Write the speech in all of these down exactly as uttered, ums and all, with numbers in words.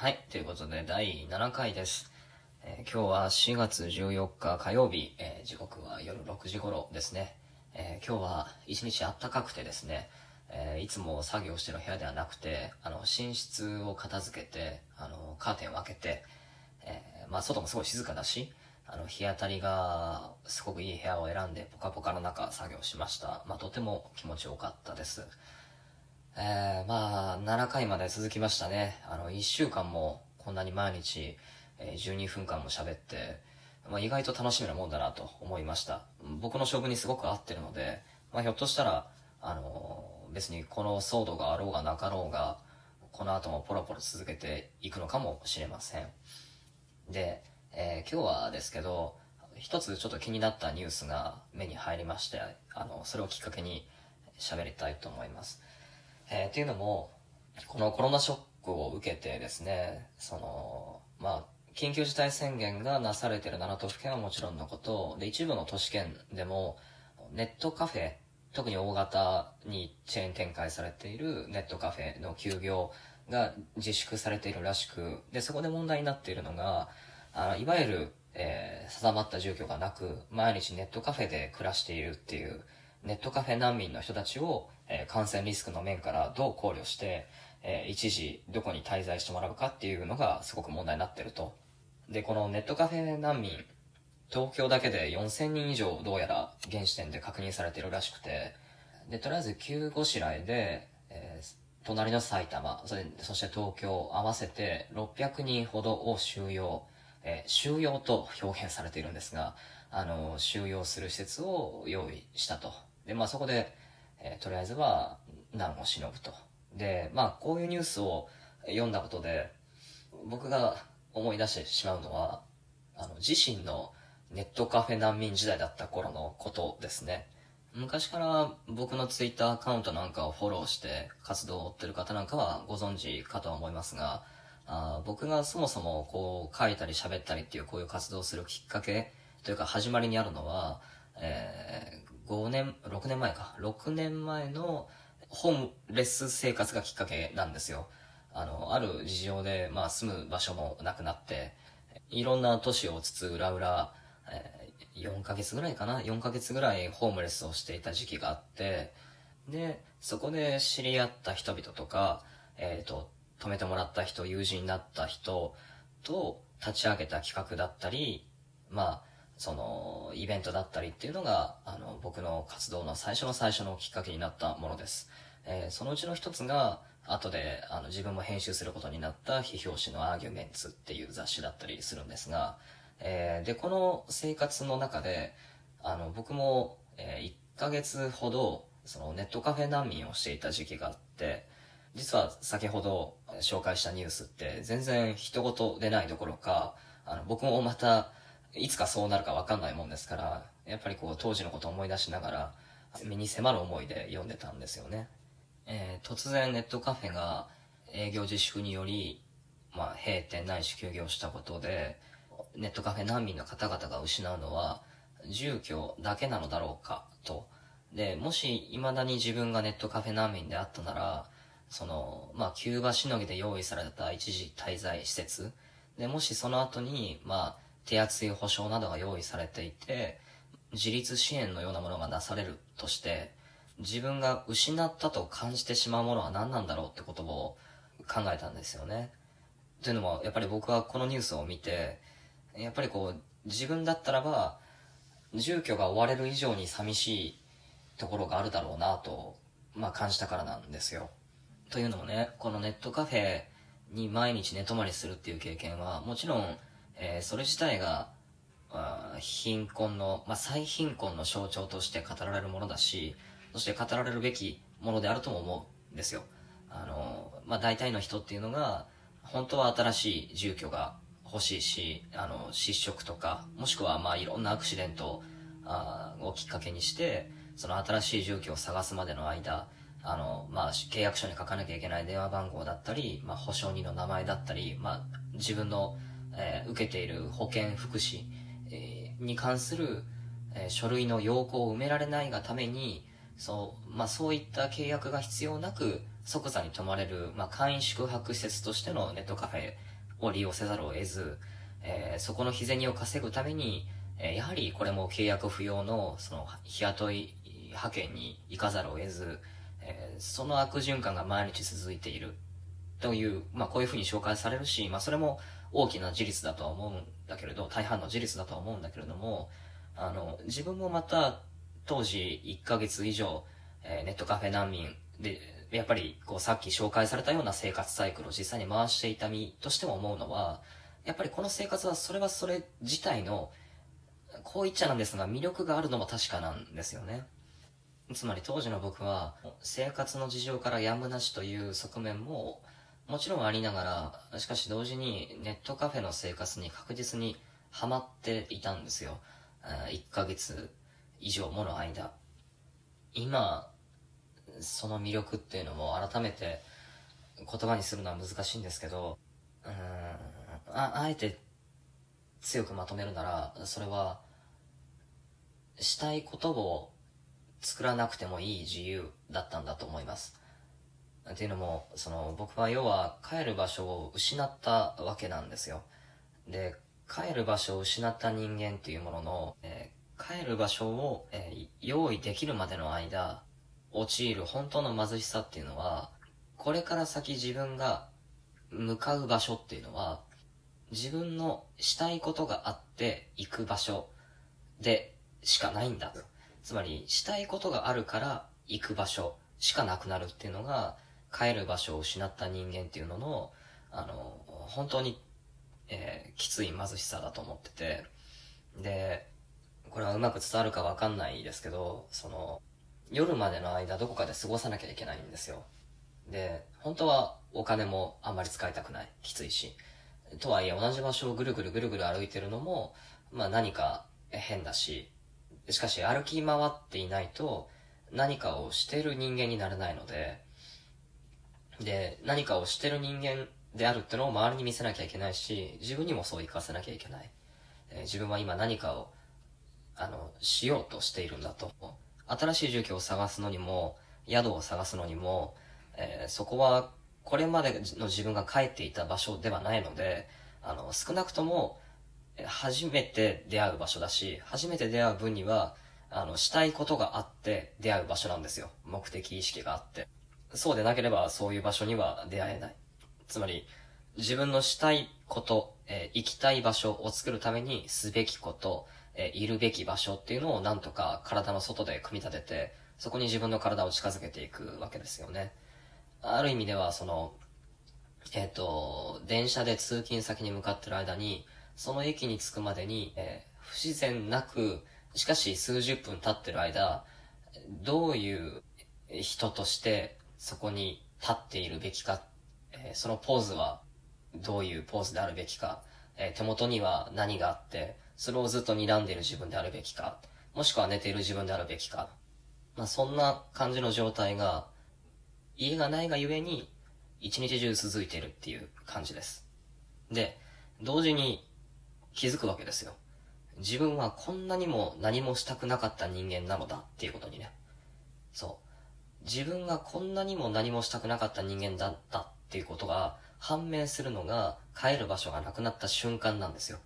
はい、ということでだいななかいです。えー、今日はしがつじゅうよっか火曜日、えー、時刻はよるろくじ頃ですね。えー、今日は一日あったかくてですね、えー、いつも作業してる部屋ではなくて、あの寝室を片付けて、あのカーテンを開けて、えー、まあ外もすごい静かだし、あの日当たりがすごくいい部屋を選んでポカポカの中作業しました。まあとても気持ちよかったです。えー、まあななかいまで続きましたね。あのいっしゅうかんもこんなに毎日じゅうにふんかんも喋って、まあ、意外と楽しみなもんだなと思いました。僕の性分にすごく合ってるので、まあ、ひょっとしたらあの別にこの騒動があろうがなかろうがこの後もポロポロ続けていくのかもしれません。で、えー、今日はですけど一つちょっと気になったニュースが目に入りまして、あのそれをきっかけに喋りたいと思います。えー、っていうのも、このコロナショックを受けてですね、その、まあ、緊急事態宣言がなされているななとふけんはもちろんのこと、で、一部の都市圏でも、ネットカフェ、特に大型にチェーン展開されているネットカフェの休業が自粛されているらしく、で、そこで問題になっているのが、あのいわゆる、えー、定まった住居がなく、毎日ネットカフェで暮らしているっていう、ネットカフェ難民の人たちを、えー、感染リスクの面からどう考慮して、えー、一時どこに滞在してもらうかっていうのがすごく問題になってると。で、このネットカフェ難民、東京だけでよんせんにん以上どうやら現時点で確認されているらしくて、で、とりあえず急ごしらえで、えー、隣の埼玉、それ、そして東京合わせてろっぴゃくにんほどを収容、えー、収容と表現されているんですが、あのー、収容する施設を用意したと。で、まあそこで、えー、とりあえずは難をしのぐと。で、まあこういうニュースを読んだことで、僕が思い出してしまうのは、あの自身のネットカフェ難民時代だった頃のことですね。昔から僕のツイッターアカウントなんかをフォローして活動を追ってる方なんかはご存知かとは思いますが、あ僕がそもそもこう書いたり喋ったりっていうこういう活動をするきっかけというか始まりにあるのは、えーごねん、ろくねんまえか。ろくねんまえのホームレス生活がきっかけなんですよ。あの、ある事情で、まあ、住む場所もなくなって、いろんな都市をつつ裏裏、えー、よんかげつぐらいかな。よんかげつぐらいホームレスをしていた時期があって、で、そこで知り合った人々とか、えっと、泊めてもらった人、友人になった人と立ち上げた企画だったり、まあ、そのイベントだったりっていうのがあの僕の活動の最初の最初のきっかけになったものです。えー、そのうちの一つが後であの自分も編集することになった非表紙のアーギュメンツっていう雑誌だったりするんですが、えー、でこの生活の中であの僕も、えー、いっかげつほどそのネットカフェ難民をしていた時期があって、実は先ほど紹介したニュースって全然人事でないどころか、あの僕もまたいつかそうなるか分かんないもんですから、やっぱりこう当時のことを思い出しながら身に迫る思いで読んでたんですよね。えー、突然ネットカフェが営業自粛により、まあ、閉店ないし休業したことでネットカフェ難民の方々が失うのは住居だけなのだろうかと。でもし未だに自分がネットカフェ難民であったなら、そのまあ急場しのぎで用意された一時滞在施設で、もしその後にまあ手厚い保障などが用意されていて、自立支援のようなものがなされるとして、自分が失ったと感じてしまうものは何なんだろうってことを考えたんですよね。というのも、やっぱり僕はこのニュースを見て、やっぱりこう、自分だったらば、住居が追われる以上に寂しいところがあるだろうなと、まあ感じたからなんですよ。というのもね、このネットカフェに毎日寝泊まりするっていう経験は、もちろん、えー、それ自体が貧困の、まあ、再貧困の象徴として語られるものだし、そして語られるべきものであるとも思うんですよ。あのまあ、大体の人っていうのが本当は新しい住居が欲しいし、あの失職とかもしくはまあいろんなアクシデントあをきっかけにして、その新しい住居を探すまでの間、あのまあ、契約書に書かなきゃいけない電話番号だったり、まあ、保証人の名前だったり、まあ、自分のえー、受けている保健福祉、えー、に関する、えー、書類の要項を埋められないがために、そう、まあ、そういった契約が必要なく即座に泊まれる、まあ、簡易宿泊施設としてのネットカフェを利用せざるを得ず、えー、そこの日銭を稼ぐために、えー、やはりこれも契約不要のその日雇い派遣に行かざるを得ず、えー、その悪循環が毎日続いているという、まあ、こういうふうに紹介されるし、まあ、それも大きな事実だとは思うんだけれど、大半の事実だとは思うんだけれども、あの、自分もまた当時いっかげつ以上、えー、ネットカフェ難民で、やっぱりこうさっき紹介されたような生活サイクルを実際に回していた身としても思うのは、やっぱりこの生活はそれはそれ自体の、こう言っちゃなんですが、魅力があるのも確かなんですよね。つまり当時の僕は生活の事情からやむなしという側面ももちろんありながら、しかし同時にネットカフェの生活に確実にハマっていたんですよ。いっかげつ以上もの間。今、その魅力っていうのも改めて言葉にするのは難しいんですけど、うーん、あ、あえて強くまとめるなら、それはしたいことを作らなくてもいい自由だったんだと思います。っていうのも、その僕は要は帰る場所を失ったわけなんですよ。で、帰る場所を失った人間っていうものの、えー、帰る場所を、えー、用意できるまでの間、陥る本当の貧しさっていうのは、これから先自分が向かう場所っていうのは、自分のしたいことがあって行く場所でしかないんだ。つまり、したいことがあるから行く場所しかなくなるっていうのが、帰る場所を失った人間っていうのの、あの、本当に、えー、きつい貧しさだと思ってて、で、これはうまく伝わるかわかんないですけど、その、夜までの間どこかで過ごさなきゃいけないんですよ。で、本当はお金もあんまり使いたくない。きついし。とはいえ同じ場所をぐるぐるぐるぐる歩いてるのも、まあ何か変だし、しかし歩き回っていないと何かをしてる人間になれないので、で、何かをしてる人間であるってのを周りに見せなきゃいけないし、自分にもそう言い聞かせなきゃいけない。えー、自分は今何かを、あの、しようとしているんだと。新しい住居を探すのにも、宿を探すのにも、えー、そこはこれまでの自分が帰っていた場所ではないので、あの、少なくとも初めて出会う場所だし、初めて出会う分には、あの、したいことがあって出会う場所なんですよ。目的意識があって。そうでなければそういう場所には出会えない。つまり、自分のしたいこと、えー、行きたい場所を作るためにすべきこと、いるべき場所っていうのをなんとか体の外で組み立てて、そこに自分の体を近づけていくわけですよね。ある意味では、その、えっと、電車で通勤先に向かってる間に、その駅に着くまでに、えー、不自然なく、しかし数十分経ってる間、どういう人としてそこに立っているべきか、えー、そのポーズはどういうポーズであるべきか、えー、手元には何があって、それをずっと睨んでいる自分であるべきか、もしくは寝ている自分であるべきか。まあそんな感じの状態が、家がないがゆえに、一日中続いているっていう感じです。で、同時に気づくわけですよ。自分はこんなにも何もしたくなかった人間なのだっていうことにね。そう。自分がこんなにも何もしたくなかった人間だったっていうことが判明するのが、帰る場所がなくなった瞬間なんですよ。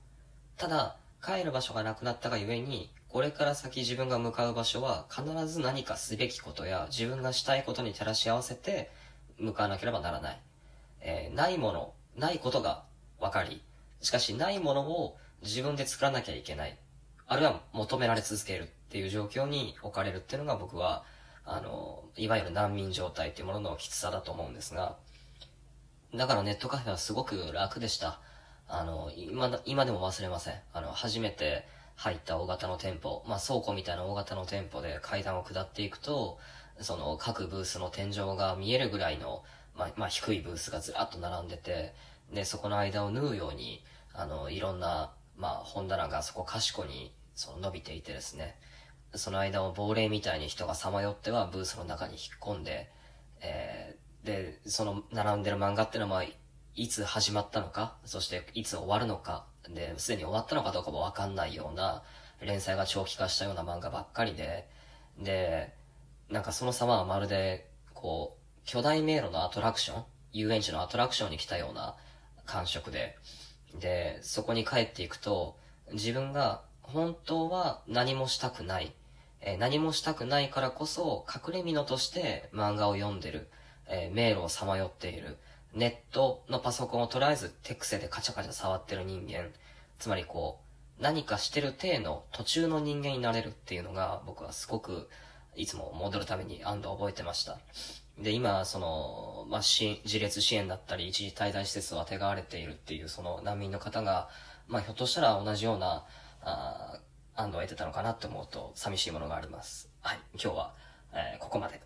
ただ、帰る場所がなくなったがゆえに、これから先自分が向かう場所は必ず何かすべきことや自分がしたいことに照らし合わせて向かわなければならない。えー、ないもの、ないことが分かり、しかしないものを自分で作らなきゃいけない。あるいは求められ続けるっていう状況に置かれるっていうのが僕は、あの、いわゆる難民状態っていうもののきつさだと思うんですが、だからネットカフェはすごく楽でした。あの、今、今でも忘れません。あの、初めて入った大型の店舗、まあ、倉庫みたいな大型の店舗で階段を下っていくと、その、各ブースの天井が見えるぐらいの、まあ、まあ、低いブースがずらっと並んでて、で、そこの間を縫うように、あの、いろんな、まあ、本棚がそこかしこに、その、伸びていてですね、その間を亡霊みたいに人がさまよってはブースの中に引っ込んで、えー、で、その、並んでる漫画ってのは、まあ、いつ始まったのか、そしていつ終わるのか、で、すでに終わったのかどうかもわかんないような、連載が長期化したような漫画ばっかりで、で、なんかその様はまるで、こう、巨大迷路のアトラクション、遊園地のアトラクションに来たような感触で、で、そこに帰っていくと、自分が本当は何もしたくない、えー、何もしたくないからこそ隠れ蓑として漫画を読んでる、えー、迷路をさまよっている、ネットのパソコンをとりあえず手癖でカチャカチャ触ってる人間、つまりこう何かしてる体の途中の人間になれるっていうのが、僕はすごくいつも戻るために安堵を覚えてました。で、今その、まあ、自立支援だったり一時滞在施設をあてがわれているっていうその難民の方が、まあ、ひょっとしたら同じようなあ安堵を得てたのかなと思うと寂しいものがあります。はい、今日は、えー、ここまで。